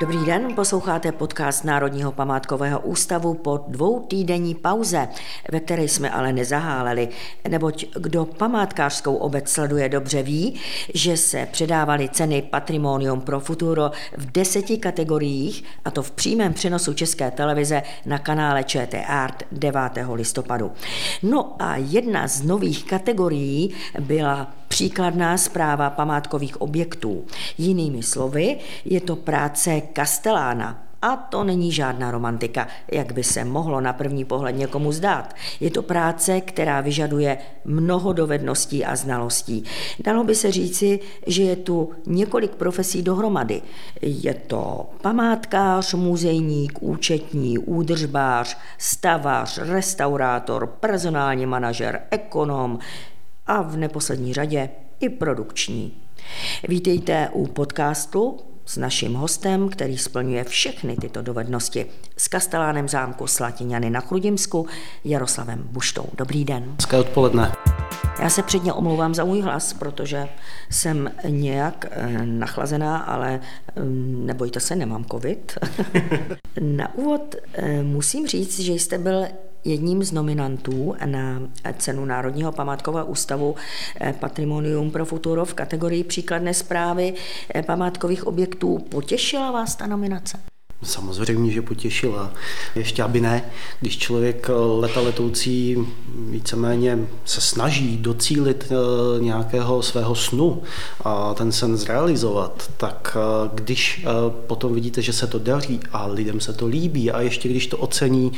Dobrý den, posloucháte podcast Národního památkového ústavu po dvoutýdenní pauze, ve které jsme ale nezaháleli, neboť kdo památkářskou obec sleduje dobře ví, že se předávaly ceny Patrimonium pro Futuro v 10 kategoriích, a to v přímém přenosu České televize na kanále ČT Art 9. listopadu. No a jedna z nových kategorií byla příkladná správa památkových objektů. Jinými slovy, je to práce Castellana. A to není žádná romantika, jak by se mohlo na první pohled někomu zdát. Je to práce, která vyžaduje mnoho dovedností a znalostí. Dalo by se říci, že je tu několik profesí dohromady. Je to památkář, muzejník, účetní, údržbář, stavař, restaurátor, personální manažer, ekonom a v neposlední řadě i produkční. Vítejte u podcastu s naším hostem, který splňuje všechny tyto dovednosti, s kastelánem zámku Slatiňany na Chrudimsku, Jaroslavem Buštou. Dobrý den. Hezké odpoledne. Já se předně omlouvám za můj hlas, protože jsem nějak nachlazená, ale nebojte se, nemám covid. Na úvod musím říct, že jste byl jedním z nominantů na cenu Národního památkového ústavu Patrimonium pro Futuro v kategorii příkladné správy památkových objektů. Potěšila vás ta nominace? Samozřejmě, že potěšila. Ještě aby ne, když člověk leta letoucí víceméně se snaží docílit nějakého svého snu a ten sen zrealizovat, tak když potom vidíte, že se to daří a lidem se to líbí a ještě když to ocení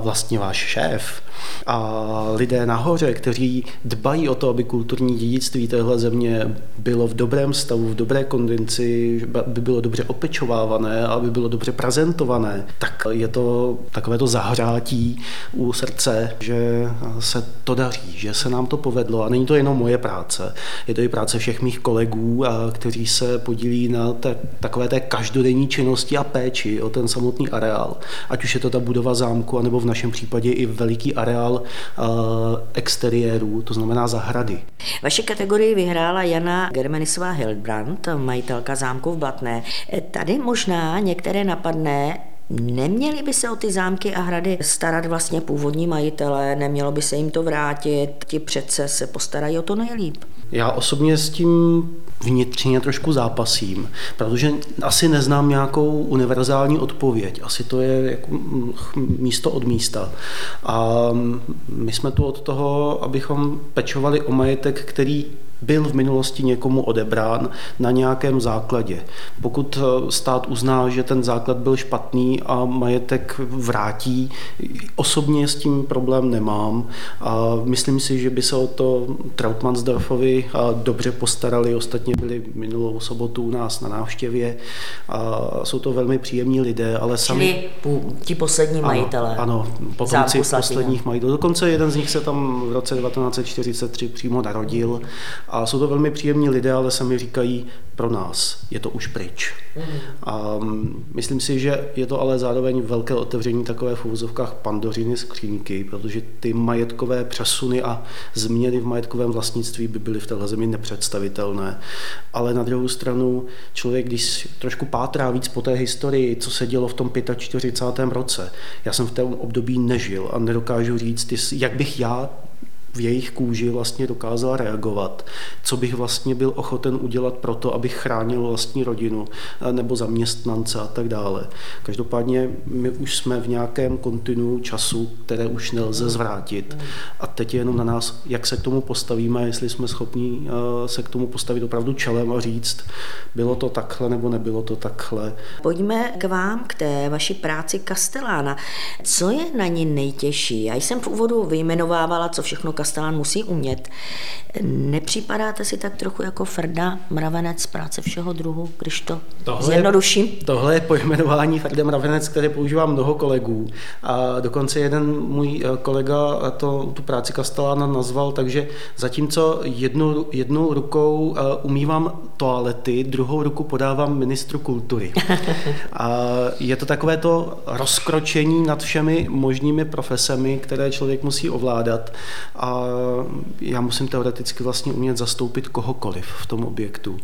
vlastně váš šéf a lidé nahoře, kteří dbají o to, aby kulturní dědictví téhle země bylo v dobrém stavu, v dobré kondici, aby bylo dobře opečovávané, aby bylo dobře prezentované, tak je to takové to zahřátí u srdce, že se to daří, že se nám to povedlo. A není to jenom moje práce, je to i práce všech mých kolegů, kteří se podílí na takové té každodenní činnosti a péči o ten samotný areál. Ať už je to ta budova zámku, anebo v našem případě i veliký areál exteriérů, to znamená zahrady. Vaše kategorii vyhrála Jana Germanysová-Hildbrand, majitelka zámku v Blatné. Tady možná některé napadne, neměli by se o ty zámky a hrady starat vlastně původní majitelé, nemělo by se jim to vrátit, ti přece se postarají o to nejlíp. Já osobně s tím vnitřně trošku zápasím, protože asi neznám nějakou univerzální odpověď, asi to je jako místo od místa. A my jsme tu od toho, abychom pečovali o majetek, který byl v minulosti někomu odebrán na nějakém základě. Pokud stát uzná, že ten základ byl špatný a majetek vrátí, osobně s tím problém nemám. A myslím si, že by se o to Trauttmansdorffovi dobře postarali, ostatně byli minulou sobotu u nás na návštěvě. A jsou to velmi příjemní lidé, ale sami... ti poslední majitelé. Ano, potomci posledních majitelů. Dokonce jeden z nich se tam v roce 1943 přímo narodil. A jsou to velmi příjemní lidé, ale sami říkají, pro nás je to už pryč. A myslím si, že je to ale zároveň velké otevření takové v uvozovkách Pandořiny skřínky, protože ty majetkové přesuny a změny v majetkovém vlastnictví by byly v téhle zemi nepředstavitelné. Ale na druhou stranu člověk, když trošku pátrá víc po té historii, co se dělo v tom 45. roce, já jsem v tom období nežil a nedokážu říct, jak bych já v jejich kůži vlastně dokázala reagovat, co bych vlastně byl ochoten udělat pro to, abych chránil vlastní rodinu nebo zaměstnance a tak dále. Každopádně my už jsme v nějakém kontinuu času, které už nelze zvrátit a teď je jenom na nás, jak se k tomu postavíme, jestli jsme schopni se k tomu postavit opravdu čelem a říct, bylo to takhle nebo nebylo to takhle. Pojďme k vám, k té vaší práci kastelána. Co je na ní nejtěžší? Já jsem v úvodu vyjmenovávala, co všechno kastelán musí umět. Nepřipadáte si tak trochu jako Ferda Mravenec, práce všeho druhu, když to zjednoduším? Tohle je pojmenování Ferda Mravenec, které používá mnoho kolegů. A dokonce jeden můj kolega tu práci kastelána nazval, takže zatímco jednou rukou umývám toalety, druhou ruku podávám ministru kultury. A je to takové to rozkročení nad všemi možnými profesemi, které člověk musí ovládat. A a já musím teoreticky vlastně umět zastoupit kohokoliv v tom objektu.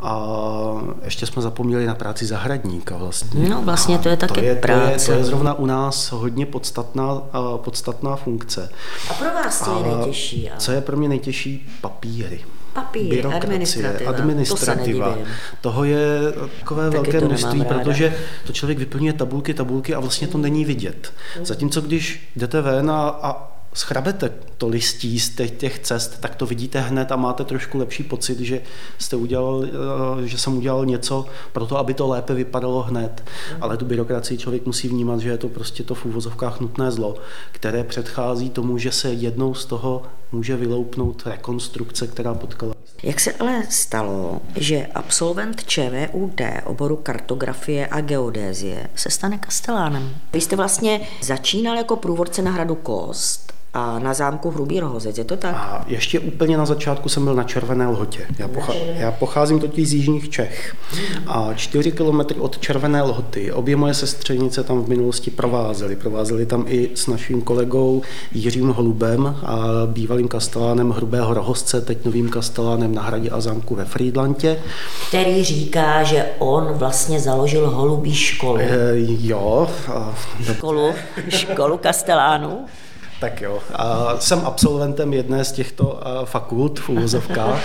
A ještě jsme zapomněli na práci zahradníka vlastně. No vlastně to je také práce. To je zrovna u nás hodně podstatná funkce. A pro vás to je nejtěžší? Co je pro mě nejtěžší? Papíry. Byrokracie, administrativa. Toho je takové velké množství, protože to člověk vyplňuje tabulky a vlastně to není vidět. Zatímco když jdete ven a schrabete to listí z těch cest, tak to vidíte hned a máte trošku lepší pocit, že jsem udělal něco pro to, aby to lépe vypadalo hned. Ale tu byrokracii člověk musí vnímat, že je to prostě to v úvozovkách nutné zlo, které předchází tomu, že se jednou z toho může vyloupnout rekonstrukce, která potkala. Jak se ale stalo, že absolvent ČVUT oboru kartografie a geodézie se stane kastelánem? Vy jste vlastně začínal jako průvodce na hradu Kost a na zámku Hrubý Rohozec, je to tak? A ještě úplně na začátku jsem byl na Červené Lhotě. Já pocházím totiž z jižních Čech. A 4 kilometry od Červené Lhoty obě moje sestřenice tam v minulosti provázely. Provázely tam i s naším kolegou Jiřím Holubem, a bývalým kastelánem Hrubého Rohozce, teď novým kastelánem na hradě a zámku ve Frýdlantě. Který říká, že on vlastně založil Holubí školu. Školu kastelánů. Tak jo, jsem absolventem jedné z těchto fakult v uvozovkách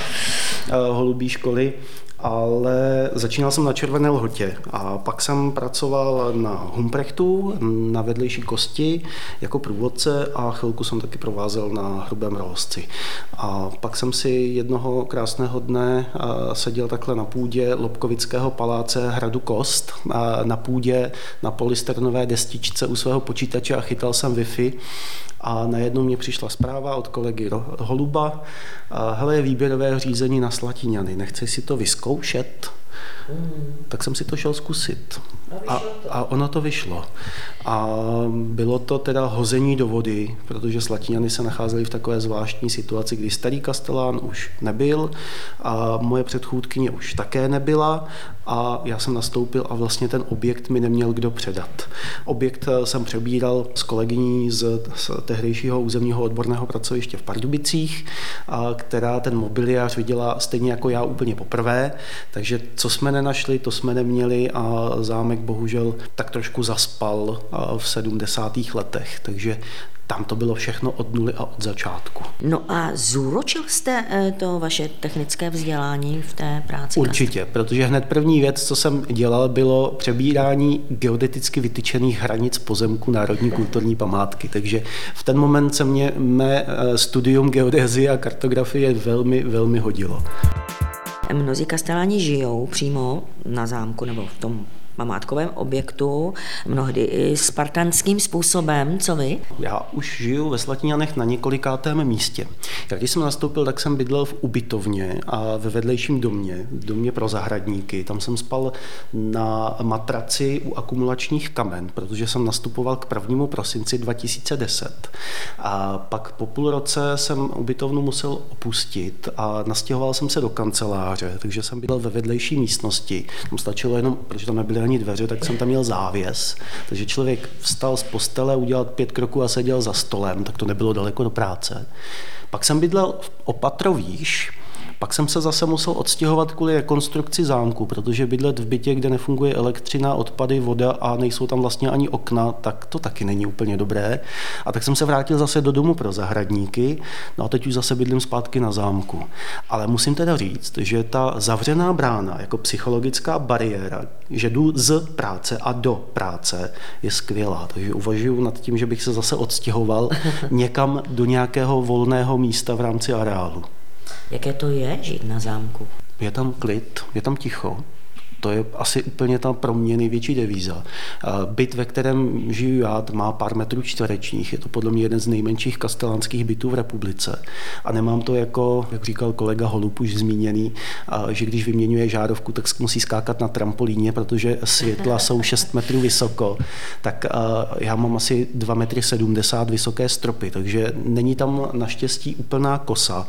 Holubí školy, ale začínal jsem na Červené Lhotě a pak jsem pracoval na Humprechtu, na vedlejší Kosti jako průvodce a chvilku jsem taky provázel na Hrubém Rohozci. A pak jsem si jednoho krásného dne seděl takhle na půdě Lobkovického paláce hradu Kost, na půdě na polysternové destičce u svého počítače a chytal jsem Wi-Fi. A najednou mě přišla zpráva od kolegy Holuba, hele, výběrové řízení na Slatiňany, nechceš si to vyzkoušet? Tak jsem si to šel zkusit. A ono to vyšlo. A bylo to teda hození do vody, protože Slatiňany se nacházely v takové zvláštní situaci, kdy starý kastelán už nebyl a moje předchůdkyně už také nebyla a já jsem nastoupil a vlastně ten objekt mi neměl kdo předat. Objekt jsem přebíral s kolegyní z tehdejšího územního odborného pracoviště v Pardubicích, která ten mobiliář viděla stejně jako já úplně poprvé, takže co jsme nenašli, to jsme neměli a zámek bohužel tak trošku zaspal v 70. letech, takže tam to bylo všechno od nuly a od začátku. No a zúročil jste to vaše technické vzdělání v té práci? Určitě, protože hned první věc, co jsem dělal, bylo přebírání geodeticky vytyčených hranic pozemku Národní kulturní památky. Takže v ten moment se mě mé studium geodezie a kartografie velmi, velmi hodilo. Mnozí kasteláni žijou přímo na zámku nebo v tom památkovém objektu, mnohdy i spartanským způsobem, co vy? Já už žiju ve Slatiňanech na několikátém místě. Já když jsem nastoupil, tak jsem bydlel v ubytovně a ve vedlejším domě, v domě pro zahradníky. Tam jsem spal na matraci u akumulačních kamen, protože jsem nastupoval k 1. prosinci 2010. A pak po půl roce jsem ubytovnu musel opustit a nastěhoval jsem se do kanceláře, takže jsem bydlel ve vedlejší místnosti. Tam stačilo jenom, protože tam nebyly ani dveře, tak jsem tam měl závěs. Takže člověk vstal z postele, udělal 5 kroků a seděl za stolem, tak to nebylo daleko do práce. Pak jsem bydlel o patro výš, pak jsem se zase musel odstěhovat kvůli rekonstrukci zámku, protože bydlet v bytě, kde nefunguje elektřina, odpady, voda a nejsou tam vlastně ani okna, tak to taky není úplně dobré. A tak jsem se vrátil zase do domu pro zahradníky, no a teď už zase bydlím zpátky na zámku. Ale musím teda říct, že ta zavřená brána jako psychologická bariéra, že jdu z práce a do práce, je skvělá. Takže uvažuju nad tím, že bych se zase odstěhoval někam do nějakého volného místa v rámci areálu. Jaké to je žít na zámku? Je tam klid, je tam ticho. To je asi úplně ta pro mě největší devíza. Byt, ve kterém žiju já, má pár metrů čtverečních. Je to podle mě jeden z nejmenších kastelánských bytů v republice. A nemám to jako, jak říkal kolega Holub, už zmíněný, že když vyměňuje žárovku, tak musí skákat na trampolíně, protože světla jsou 6 metrů vysoko. Tak já mám asi 2,70 metry vysoké stropy, takže není tam naštěstí úplná kosa.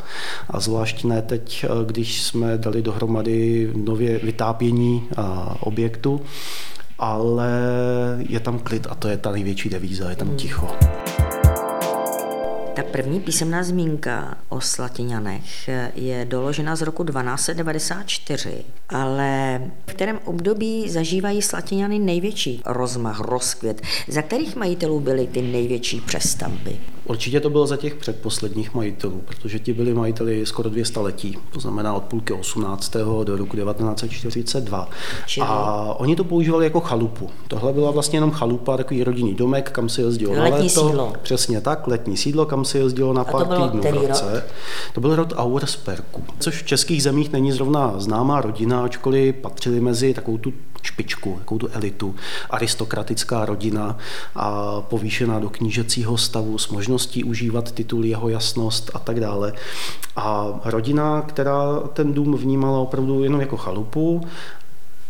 A zvlášť ne teď, když jsme dali dohromady nově vytápění objektu, ale je tam klid a to je ta největší devíza, je tam ticho. Ta první písemná zmínka o Slatiňanech je doložena z roku 1294, ale v kterém období zažívají Slatiňany největší rozmach, rozkvět, za kterých majitelů byly ty největší přestavby? Určitě to bylo za těch předposledních majitelů, protože ti byli majiteli skoro 200 let, to znamená od půlky 18. do roku 1942. Čili? A oni to používali jako chalupu. Tohle byla vlastně jenom chalupa, takový rodinný domek, kam se jezdilo na léto. Přesně tak, letní sídlo, kam se jezdilo na pár týdnů v roce. To byl rod Auerspergů, což v českých zemích není zrovna známá rodina, ačkoliv patřili mezi takovou tu špičku, takovou tu elitu, aristokratická rodina a povýšená do knížecího stavu s možností užívat titul, jeho jasnost a tak dále. A rodina, která ten dům vnímala opravdu jenom jako chalupu,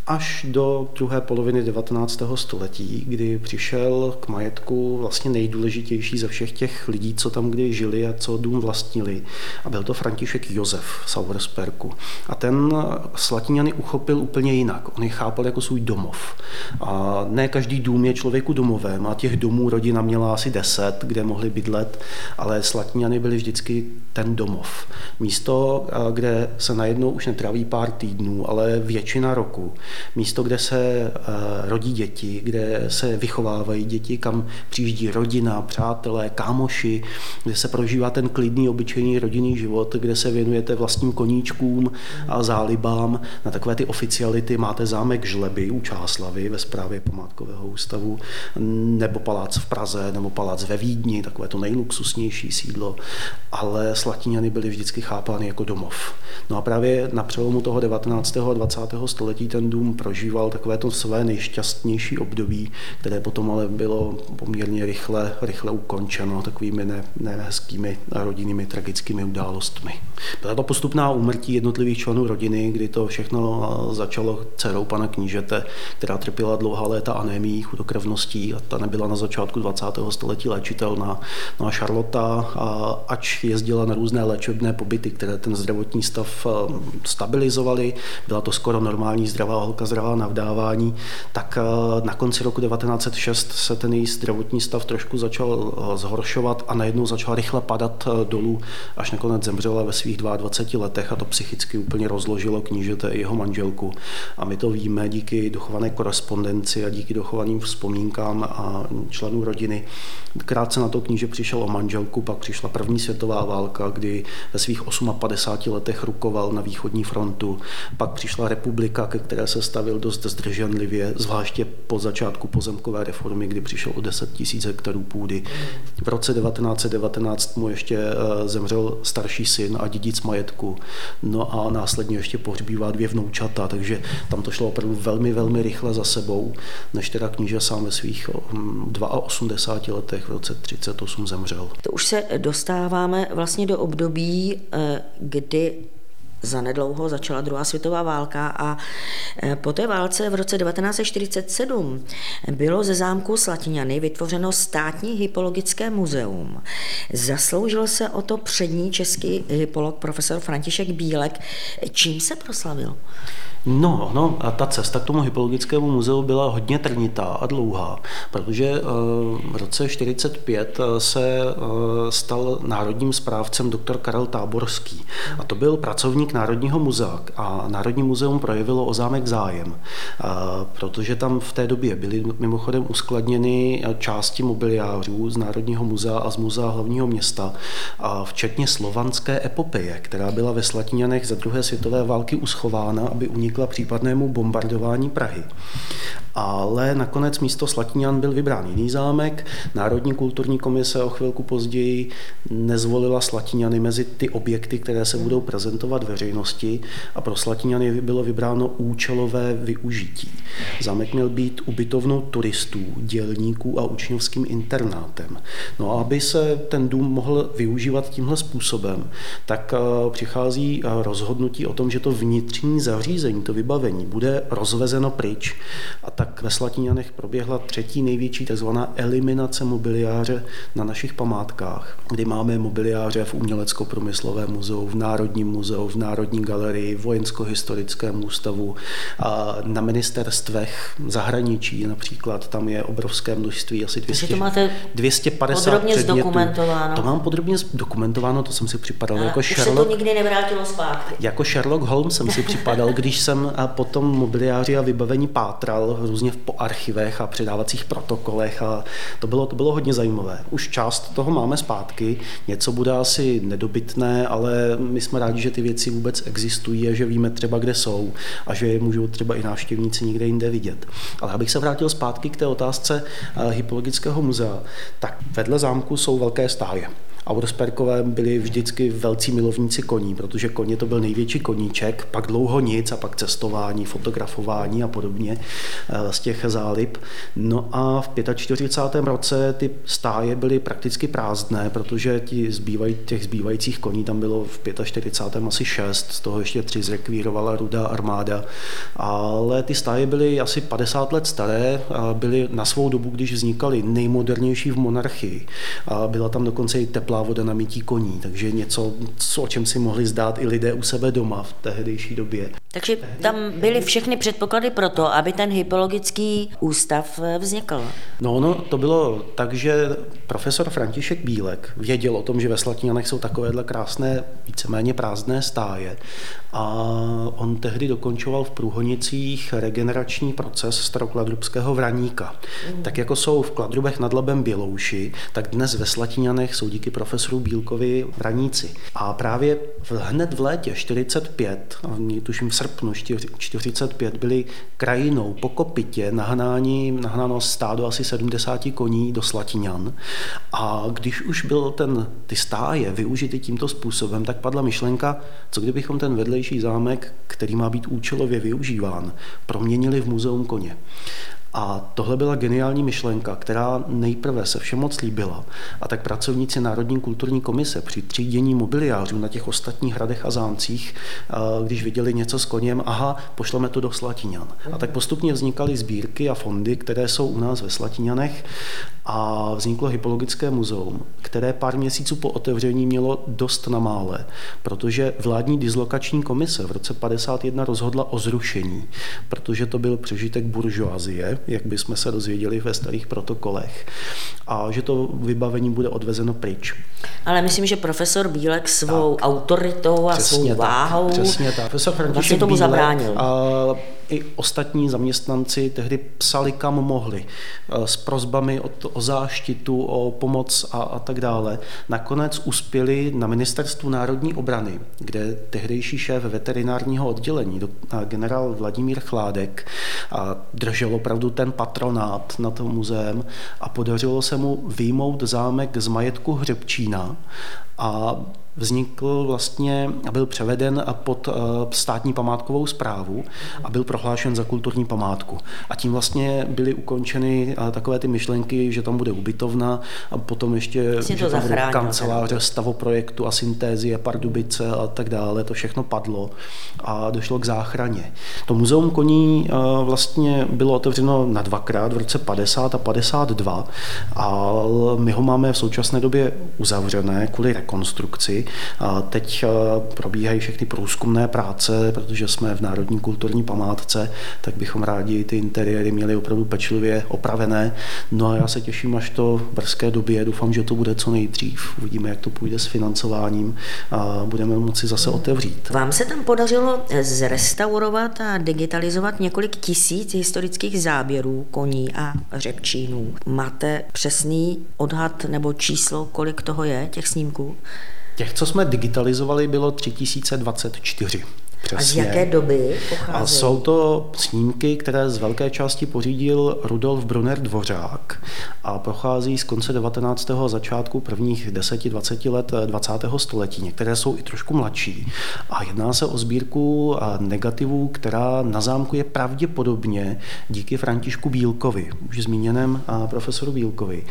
až do druhé poloviny 19. století, kdy přišel k majetku vlastně nejdůležitější ze všech těch lidí, co tam kdy žili a co dům vlastnili. A byl to František Josef z Auerspergu. A ten Slatiňany uchopil úplně jinak. On je chápal jako svůj domov. A ne každý dům je člověku domovem. A těch domů rodina měla asi 10, kde mohli bydlet, ale Slatiňany byli vždycky ten domov. Místo, kde se najednou už netráví pár týdnů, ale většina roku. Místo, kde se rodí děti, kde se vychovávají děti, kam přijíždí rodina, přátelé, kámoši, kde se prožívá ten klidný, obyčejný rodinný život, kde se věnujete vlastním koníčkům a zálibám. Na takové ty oficiality máte zámek Žleby u Čáslavy ve správě památkového ústavu, nebo palác v Praze, nebo palác ve Vídni, takové to nejluxusnější sídlo, ale Slatiňany byly vždycky chápány jako domov. No a právě na přelomu toho 19. a 20. století ten dům prožíval takové to své nejšťastnější období, které potom ale bylo poměrně rychle ukončeno takovými nehezkými rodinnými tragickými událostmi. Byla to postupná úmrtí jednotlivých členů rodiny, kdy to všechno začalo dcerou pana knížete, která trpěla dlouhá léta anémií, chudokrevností, a ta nebyla na začátku 20. století léčitelná. No a Charlotta, ač jezdila na různé léčebné pobyty, které ten zdravotní stav stabilizovaly, byla to skoro normální zdravá holka, zdravá na vdávání, tak na konci roku 1906 se ten její zdravotní stav trošku začal zhoršovat a najednou začala rychle padat dolů, až nakonec zemřela ve svých 22 letech a to psychicky úplně rozložilo knížete i jeho manželku. A my to víme díky dochované korespondenci a díky dochovaným vzpomínkám a členů rodiny. Krátce na to kníže přišel o manželku, pak přišla první světová válka, kdy ve svých 58 letech rukoval na východní frontu, pak přišla republika, které se stavil dost zdrženlivě, zvláště po začátku pozemkové reformy, kdy přišel o 10 000 hektarů půdy. V roce 1919 mu ještě zemřel starší syn a dědic majetku. No a následně ještě pohřbívá 2 vnoučata, takže tam to šlo opravdu velmi, velmi rychle za sebou, než teda kníže sám ve svých 82 letech v roce 1938 zemřel. To už se dostáváme vlastně do období, kdy zanedlouho začala druhá světová válka a po té válce v roce 1947 bylo ze zámku Slatiňany vytvořeno státní hypologické muzeum. Zasloužil se o to přední český hypolog profesor František Bílek. Čím se proslavil? No, a ta cesta k tomu hypologickému muzeu byla hodně trnitá a dlouhá, protože v roce 1945 se stal národním správcem doktor Karel Táborský. A to byl pracovník Národního muzea a Národní muzeum projevilo o zámek zájem, protože tam v té době byly mimochodem uskladněny části mobiliářů z Národního muzea a z muzea hlavního města, včetně slovanské epopeje, která byla ve Slatiňanech za druhé světové války uschována, aby unikla případnému bombardování Prahy. Ale nakonec místo Slatiňan byl vybrán jiný zámek. Národní kulturní komise o chvilku později nezvolila Slatiňany mezi ty objekty, které se budou prezentovat veřejnosti, a pro Slatiňany bylo vybráno účelové využití. Zámek měl být ubytovnou turistů, dělníků a učňovským internátem. No a aby se ten dům mohl využívat tímhle způsobem, tak přichází rozhodnutí o tom, že to vnitřní zařízení to vybavení bude rozvezeno pryč. A tak ve Slatiňanech proběhla třetí největší takzvaná eliminace mobiliáře na našich památkách, kdy máme mobiliáře v Umělecko-průmyslovém muzeu, v Národním muzeu, v Národní galerii, v vojensko-historickém ústavu a na ministerstvech zahraničí například. Tam je obrovské množství, asi 250 předmětů. To mám podrobně dokumentováno, to jsem si připadal jako Sherlock. Už se to nikdy nevrátilo zpátky. Jako Sherlock Holmes jsem si připadal, když jsem potom mobiliáři a vybavení pátral různě po archivech a předávacích protokolech a to bylo hodně zajímavé. Už část toho máme zpátky, něco bude asi nedobytné, ale my jsme rádi, že ty věci vůbec existují a že víme třeba, kde jsou a že je můžou třeba i návštěvníci někde jinde vidět. Ale abych se vrátil zpátky k té otázce hypologického muzea, tak vedle zámku jsou velké stáje. Auerspergové byli vždycky velcí milovníci koní, protože koně to byl největší koníček, pak dlouho nic a pak cestování, fotografování a podobně z těch zálib. No a v 45. roce ty stáje byly prakticky prázdné, protože těch zbývajících koní tam bylo v 45. asi 6, z toho ještě 3 zrekvírovala Rudá armáda, ale ty stáje byly asi 50 let staré, byly na svou dobu, když vznikaly, nejmodernější v monarchii. Byla tam dokonce i teplá voda na mytí koní, takže něco, o čem si mohli zdát i lidé u sebe doma v tehdejší době. Takže tam byly všechny předpoklady pro to, aby ten hypologický ústav vznikl. No, to bylo tak, že profesor František Bílek věděl o tom, že ve Slatiňanech jsou takovéhle krásné, víceméně prázdné stáje. A on tehdy dokončoval v Průhonicích regenerační proces starokladrubského vraníka. Tak jako jsou v Kladrubech nad Labem bělouši, tak dnes ve Slatiňanech jsou díky profesoru Bílkovi vraníci. A právě hned v létě 45, tuším v srpnu 45, byli krajinou po kopytě nahnáno stádo asi 70 koní do Slatiňan. A když už byl ty stáje využity tímto způsobem, tak padla myšlenka, co kdybychom ten vedlejší zámek, který má být účelově využíván, proměnili v muzeum koně. A tohle byla geniální myšlenka, která nejprve se všem moc líbila. A tak pracovníci Národní kulturní komise při třídění mobiliářů na těch ostatních hradech a zámcích, když viděli něco s koněm, aha, pošleme to do Slatiňan. A tak postupně vznikaly sbírky a fondy, které jsou u nás ve Slatiňanech, a vzniklo hypologické muzeum, které pár měsíců po otevření mělo dost na mále, protože vládní dislokační komise v roce 51 rozhodla o zrušení, protože to byl přežitek buržoazie, jak bychom se dozvěděli ve starých protokolech, a že to vybavení bude odvezeno pryč. Ale myslím, že profesor Bílek svou autoritou a svou váhou vlastně tomu zabránil. I ostatní zaměstnanci tehdy psali, kam mohli, s prosbami o záštitu, o pomoc a tak dále. Nakonec uspěli na Ministerstvu národní obrany, kde tehdejší šéf veterinárního oddělení, generál Vladimír Chládek, držel opravdu ten patronát nad muzeem a podařilo se mu vyjmout zámek z majetku Hřebčína a vznikl vlastně a byl převeden pod státní památkovou správu a byl prohlášen za kulturní památku. A tím vlastně byly ukončeny takové ty myšlenky, že tam bude ubytovna a potom ještě kanceláře stavoprojektu a syntézie Pardubice a tak dále. To všechno padlo a došlo k záchraně. To muzeum koní vlastně bylo otevřeno na dvakrát v roce 50 a 52 a my ho máme v současné době uzavřené kvůli rekonstrukci. A teď probíhají všechny průzkumné práce, protože jsme v Národní kulturní památce, tak bychom rádi ty interiéry měli opravdu pečlivě opravené. No a já se těším, až to v brzké době, doufám, že to bude co nejdřív. Uvidíme, jak to půjde s financováním a budeme moci zase otevřít. Vám se tam podařilo zrestaurovat a digitalizovat několik tisíc historických záběrů koní a hřebčínů. Máte přesný odhad nebo číslo, kolik toho je, těch snímků? Těch, co jsme digitalizovali, bylo 3024. Přesně. A z jaké doby pochází? A jsou to snímky, které z velké části pořídil Rudolf Brunner Dvořák a prochází z konce 19. a začátku prvních 10-20 let 20. století. Některé jsou i trošku mladší. A jedná se o sbírku negativů, která na zámku je pravděpodobně díky Františku Bílkovi, už zmíněném profesoru Bílkovi.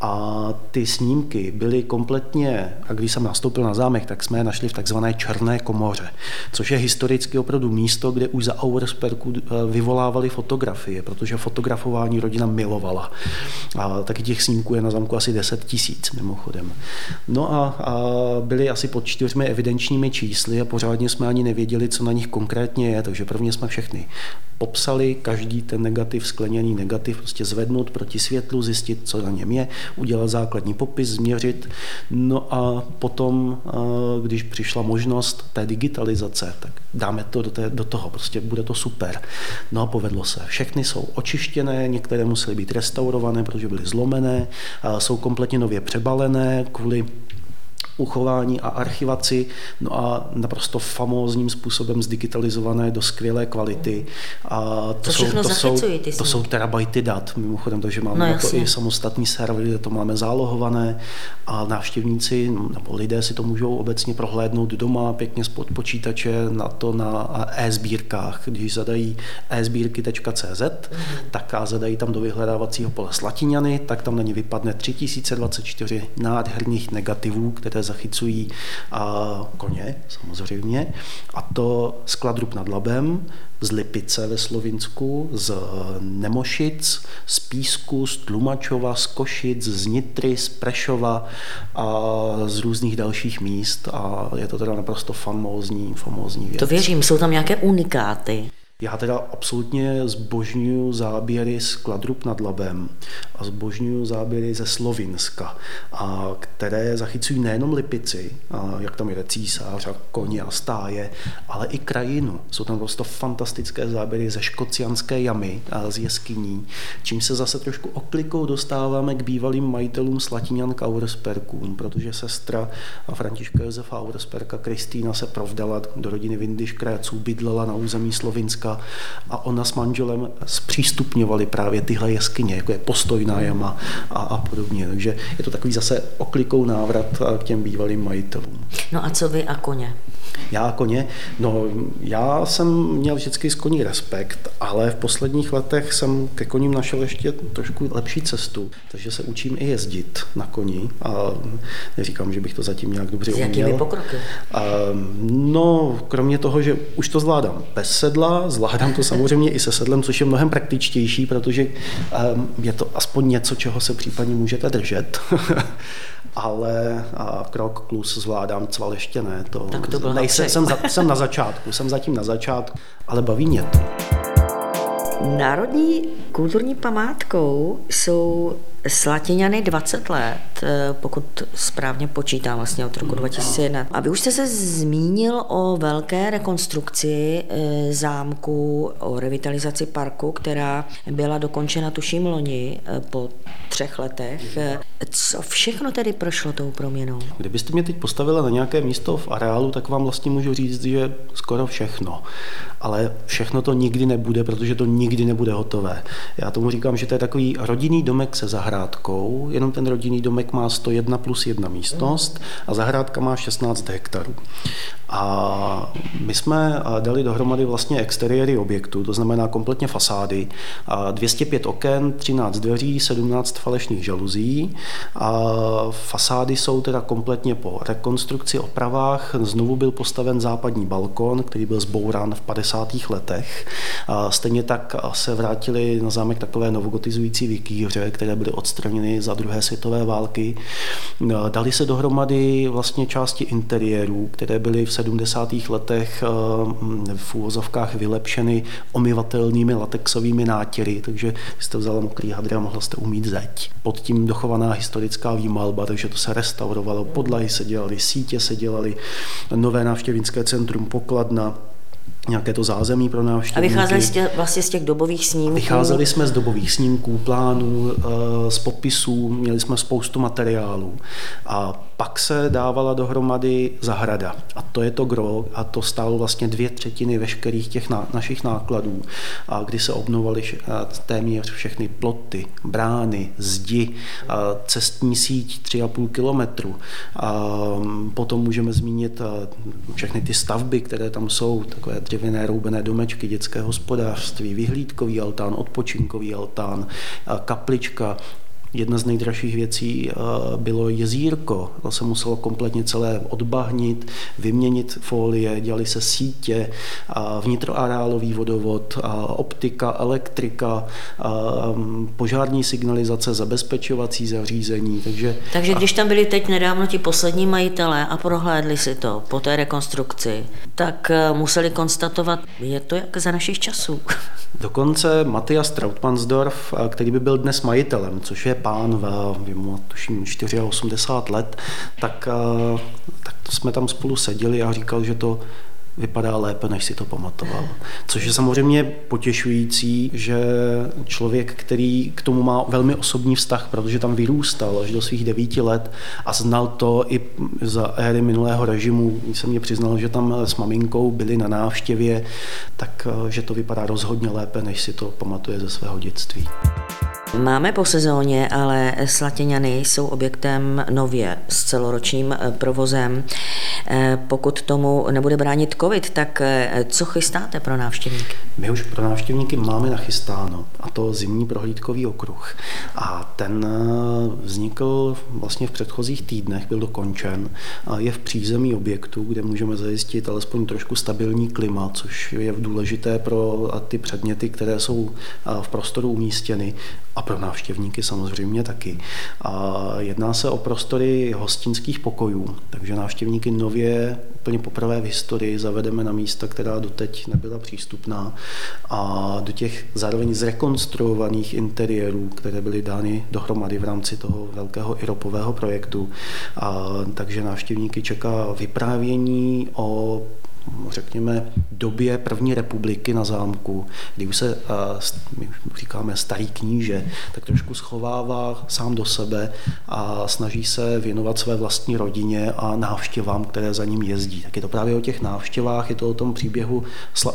A ty snímky byly kompletně, a když jsem nastoupil na zámek, tak jsme je našli v takzvané černé komoře, což je historicky opravdu místo, kde už za Auerspergu vyvolávali fotografie, protože fotografování rodina milovala. A taky těch snímků je na zámku asi 10 000 mimochodem. No a byly asi pod 4 evidenčními čísly a pořádně jsme ani nevěděli, co na nich konkrétně je, takže prvně jsme všechny popsali, každý ten negativ, skleněný negativ, prostě zvednout proti světlu, zjistit, co na něm je, udělat základní popis, změřit. No a potom, když přišla možnost té digitalizace, tak dáme to do toho, prostě bude to super. No a povedlo se. Všechny jsou očištěné, některé musely být restaurované, protože byly zlomené, jsou kompletně nově přebalené kvůli uchování a archivaci, no a naprosto famózním způsobem zdigitalizované do skvělé kvality. A to jsou terabajty dat, mimochodem, takže máme na to i samostatní servery, kde to máme zálohované a návštěvníci nebo lidé si to můžou obecně prohlédnout doma pěkně spod počítače na e-sbírkách. Když zadají e-sbírky.cz, tak a zadají tam do vyhledávacího pole Slatiňany, tak tam na ně vypadne 3024 nádherných negativů, které zachycují koně, samozřejmě, a to z Kladrub nad Labem, z Lipice ve Slovinsku, z Nemošic, z Písku, z Tlumačova, z Košic, z Nitry, z Prešova a z různých dalších míst a je to teda naprosto famózní věc. To věřím, jsou tam nějaké unikáty. Já teda absolutně zbožňuju záběry z Kladrub nad Labem a zbožňuju záběry ze Slovinska, které zachycují nejenom Lipici, jak tam jede císař a koně a stáje, ale i krajinu. Jsou tam prostě fantastické záběry ze Škocianské jamy a z jeskyní, čím se zase trošku oklikou dostáváme k bývalým majitelům Slatiňan k Auerspergům, protože sestra Františka Josefa Auersperga Kristýna se provdala do rodiny Vindiš-Kréců, bydlela na území Slovinska a ona s manželem zpřístupňovali právě tyhle jeskyně, jako je Postojná jama a podobně. Takže je to takový zase oklikou návrat k těm bývalým majitelům. No a co vy a koně? Já a koně? No, já jsem měl vždycky s koní respekt, ale v posledních letech jsem ke koním našel ještě trošku lepší cestu, takže se učím i jezdit na koni a neříkám, že bych to zatím nějak dobře uměl. S jakými pokroky? No, kromě toho, že už to zvládám bez sedla, zvládám to samozřejmě i se sedlem, což je mnohem praktičtější, protože je to aspoň něco, čeho se případně můžete držet. Ale krok plus zvládám, cvaleště ne. Jsem zatím na začátku, ale baví mě to. Národní kulturní památkou jsou Slatiňany 20 let, pokud správně počítám, vlastně od roku 2001. A vy už jste se zmínil o velké rekonstrukci zámku, o revitalizaci parku, která byla dokončena tuším loni po 3 letech. Co všechno tedy prošlo tou proměnou? Kdybyste mě teď postavila na nějaké místo v areálu, tak vám vlastně můžu říct, že skoro všechno. Ale všechno to nikdy nebude, protože to nikdy nebude hotové. Já tomu říkám, že to je takový rodinný domek se zahrádkou, jenom ten rodinný domek má 101+1 místnost a zahrádka má 16 hektarů. A my jsme dali dohromady vlastně exteriéry objektu, to znamená kompletně fasády, 205 oken, 13 dveří, 17 falešných žaluzí. A fasády jsou teda kompletně po rekonstrukci, opravách, znovu byl postaven západní balkon, který byl zbourán v 50. letech. A stejně tak se vrátili na zámek takové novogotizující vikýře, které byly odstraněny za druhé světové války. Dali se dohromady vlastně části interiérů, které byly v 70. letech v úvozovkách vylepšeny omyvatelnými latexovými nátěry, takže jste vzala mokrý hadry a mohla jste umýt zeď. Pod tím dochovaná historická výmalba, takže to se restaurovalo, podlahy se dělaly, sítě se dělaly, nové návštěvnické centrum, pokladna, nějaké to zázemí pro návštěvníky. A vycházeli jste vlastně z těch dobových snímků? Vycházeli jsme z dobových snímků, plánů, z popisů, měli jsme spoustu materiálů. A pak se dávala dohromady zahrada. A to je to gro, a to stálo vlastně 2/3 veškerých těch našich nákladů, a kdy se obnovovaly téměř všechny ploty, brány, zdi, cestní síť 3,5 km. A potom můžeme zmínit všechny ty stavby, které tam jsou, takové dřevěné roubené domečky, dětské hospodářství, vyhlídkový altán, odpočinkový altán, kaplička, Jedna z nejdražších věcí bylo jezírko. To se muselo kompletně celé odbahnit, vyměnit folie, dělaly se sítě, vnitroareálový vodovod, optika, elektrika, požární signalizace, zabezpečovací zařízení. Takže když tam byli teď nedávno ti poslední majitelé a prohlédli si to po té rekonstrukci, tak museli konstatovat, je to jak za našich časů. Dokonce Matias Trauttmansdorff, který by byl dnes majitelem, což je pán mu tuším 84 let, tak jsme tam spolu seděli a říkal, že to vypadá lépe, než si to pamatoval. Což je samozřejmě potěšující, že člověk, který k tomu má velmi osobní vztah, protože tam vyrůstal až do svých 9 let a znal to i za éry minulého režimu, když se mě přiznal, že tam s maminkou byli na návštěvě, takže to vypadá rozhodně lépe, než si to pamatuje ze svého dětství. Máme po sezóně, ale Slatiňany jsou objektem nově s celoročním provozem. Pokud tomu nebude bránit covid, tak co chystáte pro návštěvníky? My už pro návštěvníky máme nachystáno, a to zimní prohlídkový okruh. A ten vznikl vlastně v předchozích týdnech, byl dokončen. Je v přízemí objektu, kde můžeme zajistit alespoň trošku stabilní klima, což je důležité pro ty předměty, které jsou v prostoru umístěny. A pro návštěvníky samozřejmě taky. A jedná se o prostory hostinských pokojů, takže návštěvníky nově, úplně poprvé v historii, zavedeme na místa, která doteď nebyla přístupná, a do těch zároveň zrekonstruovaných interiérů, které byly dány dohromady v rámci toho velkého iropového projektu. A takže návštěvníky čeká vyprávění o, řekněme, době první republiky na zámku, kdy už se, my říkáme, starý kníže, tak trošku schovává sám do sebe a snaží se věnovat své vlastní rodině a návštěvám, které za ním jezdí. Tak je to právě o těch návštěvách, je to o tom příběhu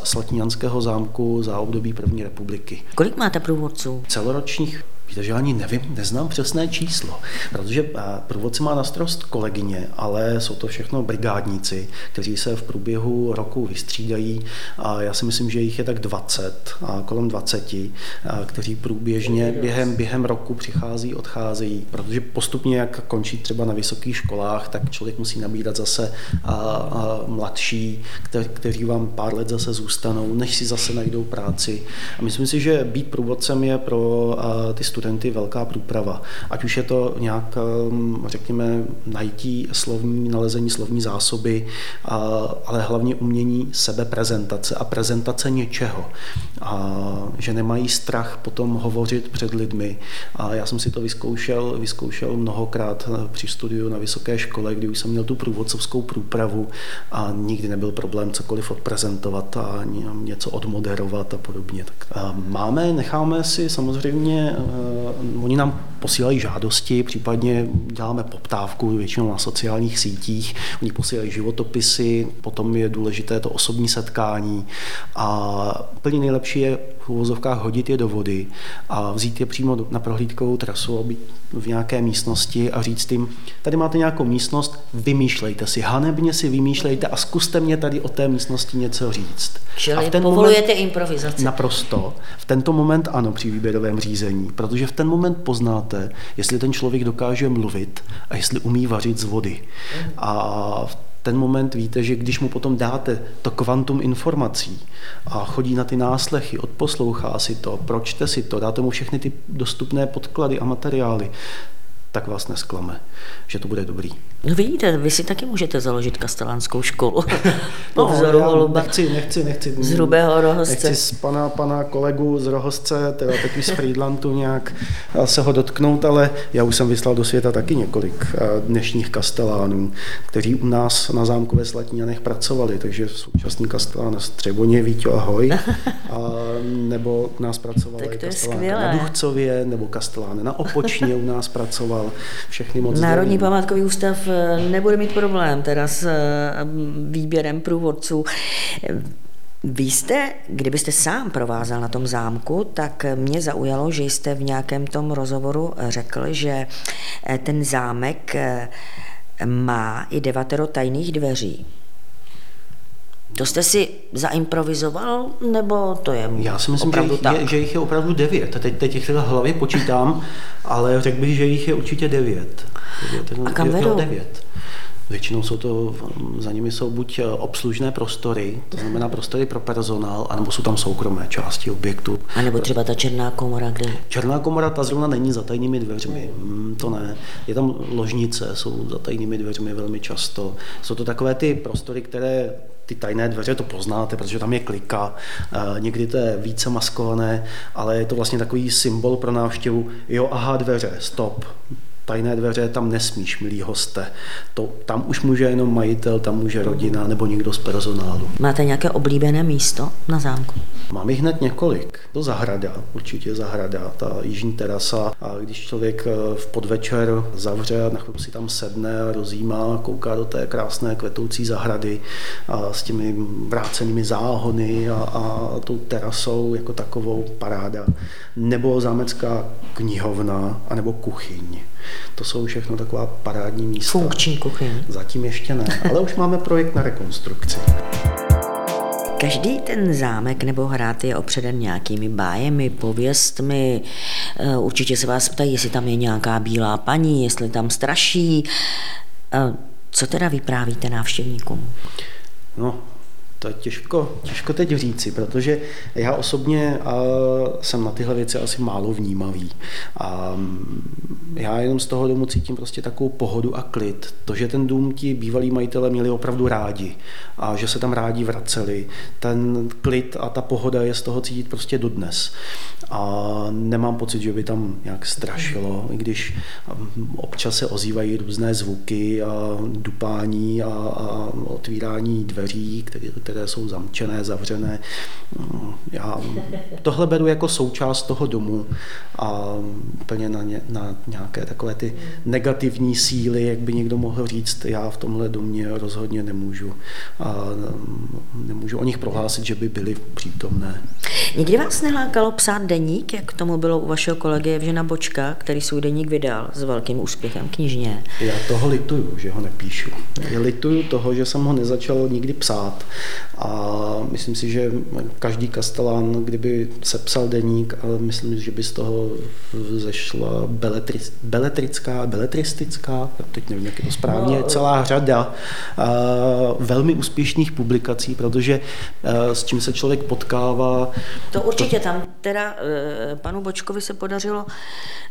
Slatiňanského zámku za období první republiky. Kolik máte průvodců? Celoročních? Víte, že ani neznám přesné číslo, protože průvodce má na starost kolegyně, ale jsou to všechno brigádníci, kteří se v průběhu roku vystřídají, a já si myslím, že jich je tak 20, kolem 20, kteří průběžně během roku přichází, odcházejí, protože postupně, jak končí třeba na vysokých školách, tak člověk musí nabírat zase mladší, kteří vám pár let zase zůstanou, než si zase najdou práci. A myslím si, že být průvodcem je pro ty studenty velká průprava. Ať už je to nějak, řekněme, najítí slovní, nalezení slovní zásoby, ale hlavně umění sebeprezentace a prezentace něčeho. A že nemají strach potom hovořit před lidmi. A já jsem si to vyzkoušel mnohokrát při studiu na vysoké škole, kdy už jsem měl tu průvodcovskou průpravu a nikdy nebyl problém cokoliv odprezentovat a něco odmoderovat a podobně. Necháme si samozřejmě, oni nám posílají žádosti, případně děláme poptávku většinou na sociálních sítích, oni posílají životopisy, potom je důležité to osobní setkání a úplně nejlepší je v uvozovkách hodit je do vody a vzít je přímo na prohlídkovou trasu a být v nějaké místnosti a říct jim, tady máte nějakou místnost, vymýšlejte si, hanebně si vymýšlejte a zkuste mě tady o té místnosti něco říct. Čili povolujete improvizaci. Naprosto. V tento moment ano, při výběrovém řízení, protože v ten moment poznáte, jestli ten člověk dokáže mluvit a jestli umí vařit z vody. A ten moment víte, že když mu potom dáte to kvantum informací a chodí na ty náslechy, odposlouchá si to, pročte si to, dáte mu všechny ty dostupné podklady a materiály, tak vás nesklame, že to bude dobrý. No vidíte, vy si taky můžete založit kastelánskou školu. No, nechci. Z Hrubého Rohozce. Nechci z pana kolegu z Rohozce, teda teď z Frýdlantu nějak se ho dotknout, ale já už jsem vyslal do světa taky několik dnešních kastelánů, kteří u nás na zámku ve Slatiňanech pracovali, takže současný kastelán z Třeboně, Víťo, ahoj, nebo nás pracovali kastelánka na Duchcově, nebo kastelán na Opočně u nás pracoval. Národní památkový ústav nebude mít problém teda s výběrem průvodců. Vy jste, kdybyste sám provázal na tom zámku, tak mě zaujalo, že jste v nějakém tom rozhovoru řekl, že ten zámek má i 19 tajných dveří. To jste si zaimprovizoval, nebo to je opravdu tak? Já si myslím, že jich je opravdu 9. Teď těch v hlavě počítám, ale řekl bych, že jich je určitě 9. A kam vedou? Většinou jsou to, za nimi jsou buď obslužné prostory, to znamená prostory pro personál, anebo jsou tam soukromé části objektu. A nebo třeba ta černá komora, kde? Černá komora, ta zrovna není za tajnými dveřmi, to ne. Je tam ložnice, jsou za tajnými dveřmi velmi často. Jsou to takové ty prostory, které ty tajné dveře, to poznáte, protože tam je klika, někdy to je více maskované, ale je to vlastně takový symbol pro návštěvu, jo, aha, dveře, stop. Tajné dveře, tam nesmíš, milí hoste. Tam už může jenom majitel, tam může rodina nebo někdo z personálu. Máte nějaké oblíbené místo na zámku? Mám jich hned několik. To zahrada, určitě zahrada, ta jižní terasa. A když člověk v podvečer zavře, na chvilku si tam sedne, rozjímá, kouká do té krásné kvetoucí zahrady a s těmi vrácenými záhony a tou terasou jako takovou, paráda. Nebo zámecká knihovna, anebo kuchyň. To jsou všechno taková parádní místa. Funkční kuchyň. Zatím ještě ne, ale už máme projekt na rekonstrukci. Každý ten zámek nebo hrad je opředen nějakými bájemi, pověstmi. Určitě se vás ptají, jestli tam je nějaká bílá paní, jestli tam straší. Co teda vyprávíte návštěvníkům? No, to je těžko teď říci, protože já osobně jsem na tyhle věci asi málo vnímavý. A já jenom z toho domu cítím prostě takovou pohodu a klid. To, že ten dům ti bývalí majitelé měli opravdu rádi a že se tam rádi vraceli. Ten klid a ta pohoda je z toho cítit prostě dodnes. A nemám pocit, že by tam nějak strašilo, i když občas se ozývají různé zvuky a dupání a otvírání dveří, které jsou zamčené, zavřené. Já tohle beru jako součást toho domu a úplně na nějaké takové ty negativní síly, jak by někdo mohl říct, já v tomhle domě rozhodně nemůžu. A nemůžu o nich prohlásit, že by byly přítomné. Nikdy vás nelákalo psát deník, jak tomu bylo u vašeho kolegy Evžena Bočka, který svůj deník vydal s velkým úspěchem knižně? Já toho lituju, že ho nepíšu. Já lituju toho, že jsem ho nezačal nikdy psát. A myslím si, že každý kastelán, kdyby sepsal deník, ale myslím, že by z toho zešla beletristická, teď nevím, jak je to správně, celá řada velmi úspěšných publikací, protože s čím se člověk potkává. To určitě tam teda panu Bočkovi se podařilo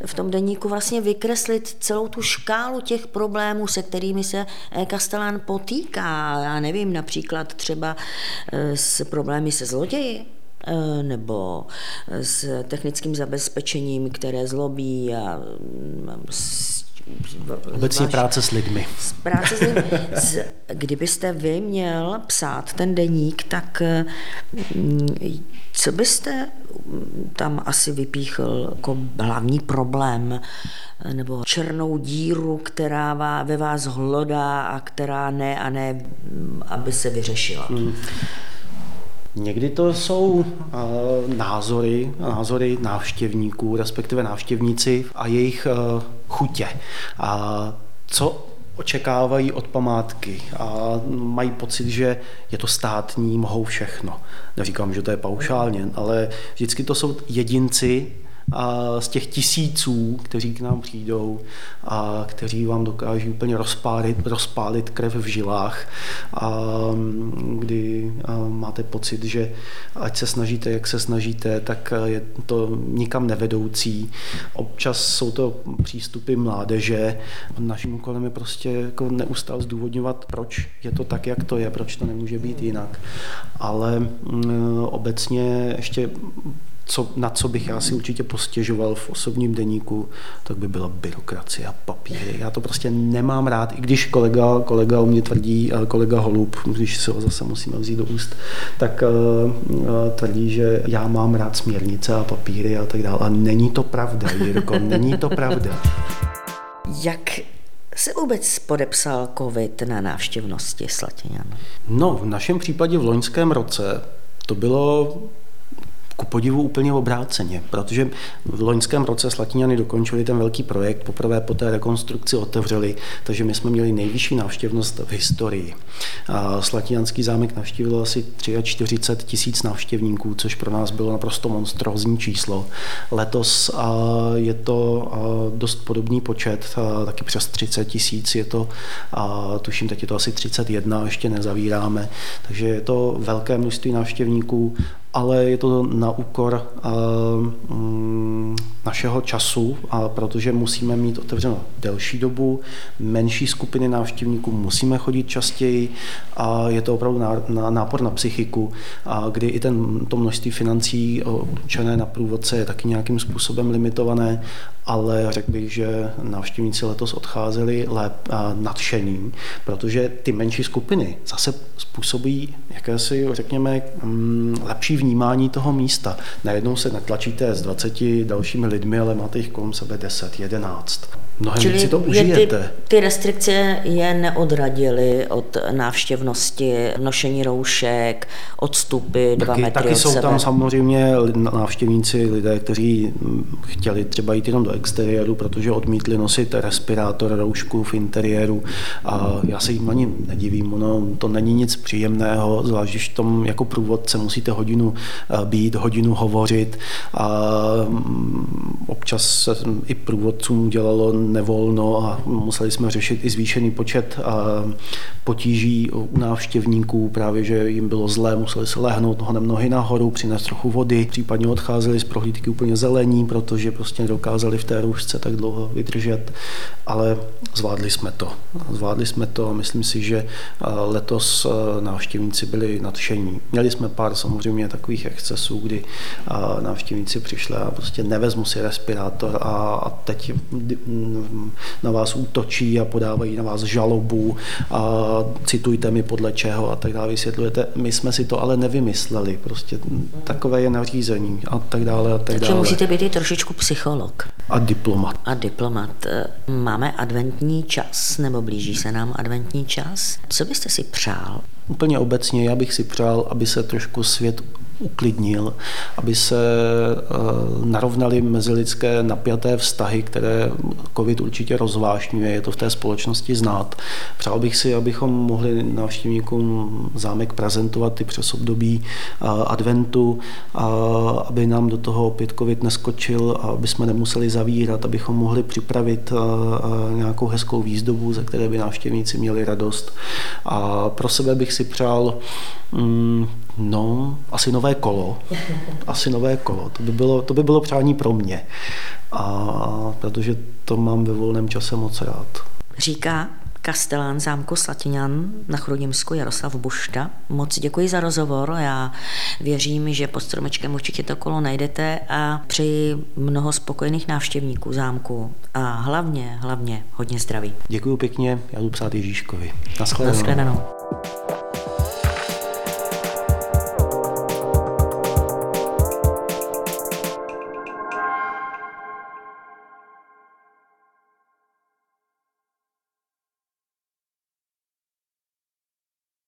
v tom deníku vlastně vykreslit celou tu škálu těch problémů, se kterými se kastelán potýká. Já nevím, například třeba s problémy se zloději nebo s technickým zabezpečením, které zlobí a obecně práce s lidmi. Kdybyste vy měl psát ten deník, tak co byste tam asi vypíchl jako hlavní problém nebo černou díru, která ve vás hlodá a která ne a ne, aby se vyřešila? Někdy to jsou názory návštěvníků, respektive návštěvníci a jejich chutě. A co očekávají od památky a mají pocit, že je to státní, mohou všechno. Neříkám, že to je paušálně, ale vždycky to jsou jedinci z těch tisíců, kteří k nám přijdou a kteří vám dokáží úplně rozpálit krev v žilách, a kdy máte pocit, že ať se snažíte, jak se snažíte, tak je to nikam nevedoucí. Občas jsou to přístupy mládeže. Naším úkolem je prostě jako neustále zdůvodňovat, proč je to tak, jak to je, proč to nemůže být jinak. Ale obecně ještě na co bych já si určitě postěžoval v osobním deníku, tak by byla byrokracie a papíry. Já to prostě nemám rád, i když kolega o mě tvrdí, kolega Holub, když se ho zase musíme vzít do úst, tak tvrdí, že já mám rád směrnice a papíry a tak dále. A není to pravda, Jirko, není to pravda. Jak se vůbec podepsal COVID na návštěvnosti Slatiňan? No, v našem případě v loňském roce to bylo ku podivu úplně obráceně, protože v loňském roce Slatiňany dokončili ten velký projekt, poprvé po té rekonstrukci otevřeli, takže my jsme měli nejvyšší návštěvnost v historii. Slatiňanský zámek navštívilo asi 43 000 návštěvníků, což pro nás bylo naprosto monstrózní číslo. Letos je to dost podobný počet, taky přes 30 000 je to, tuším, teď je to asi 31, ještě nezavíráme, takže je to velké množství návštěvníků, ale je to na úkor našeho času, protože musíme mít otevřeno delší dobu, menší skupiny návštěvníků, musíme chodit častěji a je to opravdu nápor na psychiku, kdy i to množství financí určené na průvodce je taky nějakým způsobem limitované, ale řekl bych, že návštěvníci letos odcházeli nadšením, protože ty menší skupiny zase způsobí jakési, řekněme, lepší vnímání toho místa. Najednou se netlačíte s 20 dalšími lidmi, ale máte jich kolem sebe 10, 11. Mnohem víc si to užijete. Ty restrikce je neodradily od návštěvnosti, nošení roušek, odstupy 2 metry taky od sebe. Taky jsou tam samozřejmě návštěvníci, lidé, kteří chtěli třeba jít jenom do exteriéru, protože odmítli nosit respirátor, roušku v interiéru. A já se jim ani nedivím, to není nic příjemného, zvlášť když v tom jako průvodce musíte hodinu být, hodinu hovořit. A občas se i průvodcům dělalo nevolno a museli jsme řešit i zvýšený počet potíží u návštěvníků, právě že jim bylo zlé, museli se lehnout honem nohy nahoru, přinést trochu vody, případně odcházeli z prohlídky úplně zelení, protože prostě nedokázali v té roušce tak dlouho vydržet, ale zvládli jsme to. Zvládli jsme to a myslím si, že letos návštěvníci byli nadšení. Měli jsme pár samozřejmě takových excesů, kdy návštěvníci přišli a prostě nevezmu si respirátor a teď na vás útočí a podávají na vás žalobu a citujte mi podle čeho a tak dále vysvětlujete. My jsme si to ale nevymysleli, prostě takové je nařízení a tak dále a tak dále. Takže musíte být i trošičku psycholog. A diplomat. A diplomat. Máme adventní čas, nebo blíží se nám adventní čas. Co byste si přál? Úplně obecně, já bych si přál, aby se trošku svět uklidnil, aby se narovnaly mezilidské napjaté vztahy, které covid určitě rozvášňuje, je to v té společnosti znát. Přál bych si, abychom mohli návštěvníkům zámek prezentovat i přes období adventu, aby nám do toho opět covid neskočil, aby jsme nemuseli zavírat, abychom mohli připravit nějakou hezkou výzdobu, ze které by návštěvníci měli radost. A pro sebe bych si přál asi nové kolo, to by bylo přání pro mě, protože to mám ve volném čase moc rád. Říká kastelán zámku Slatiňan na Chrudimsku Jaroslav Bušta. Moc děkuji za rozhovor, já věřím, že pod stromečkem určitě to kolo najdete a přeji mnoho spokojených návštěvníků zámku a hlavně hodně zdraví. Děkuji pěkně, já jdu psát Ježíškovi. Naschledanou.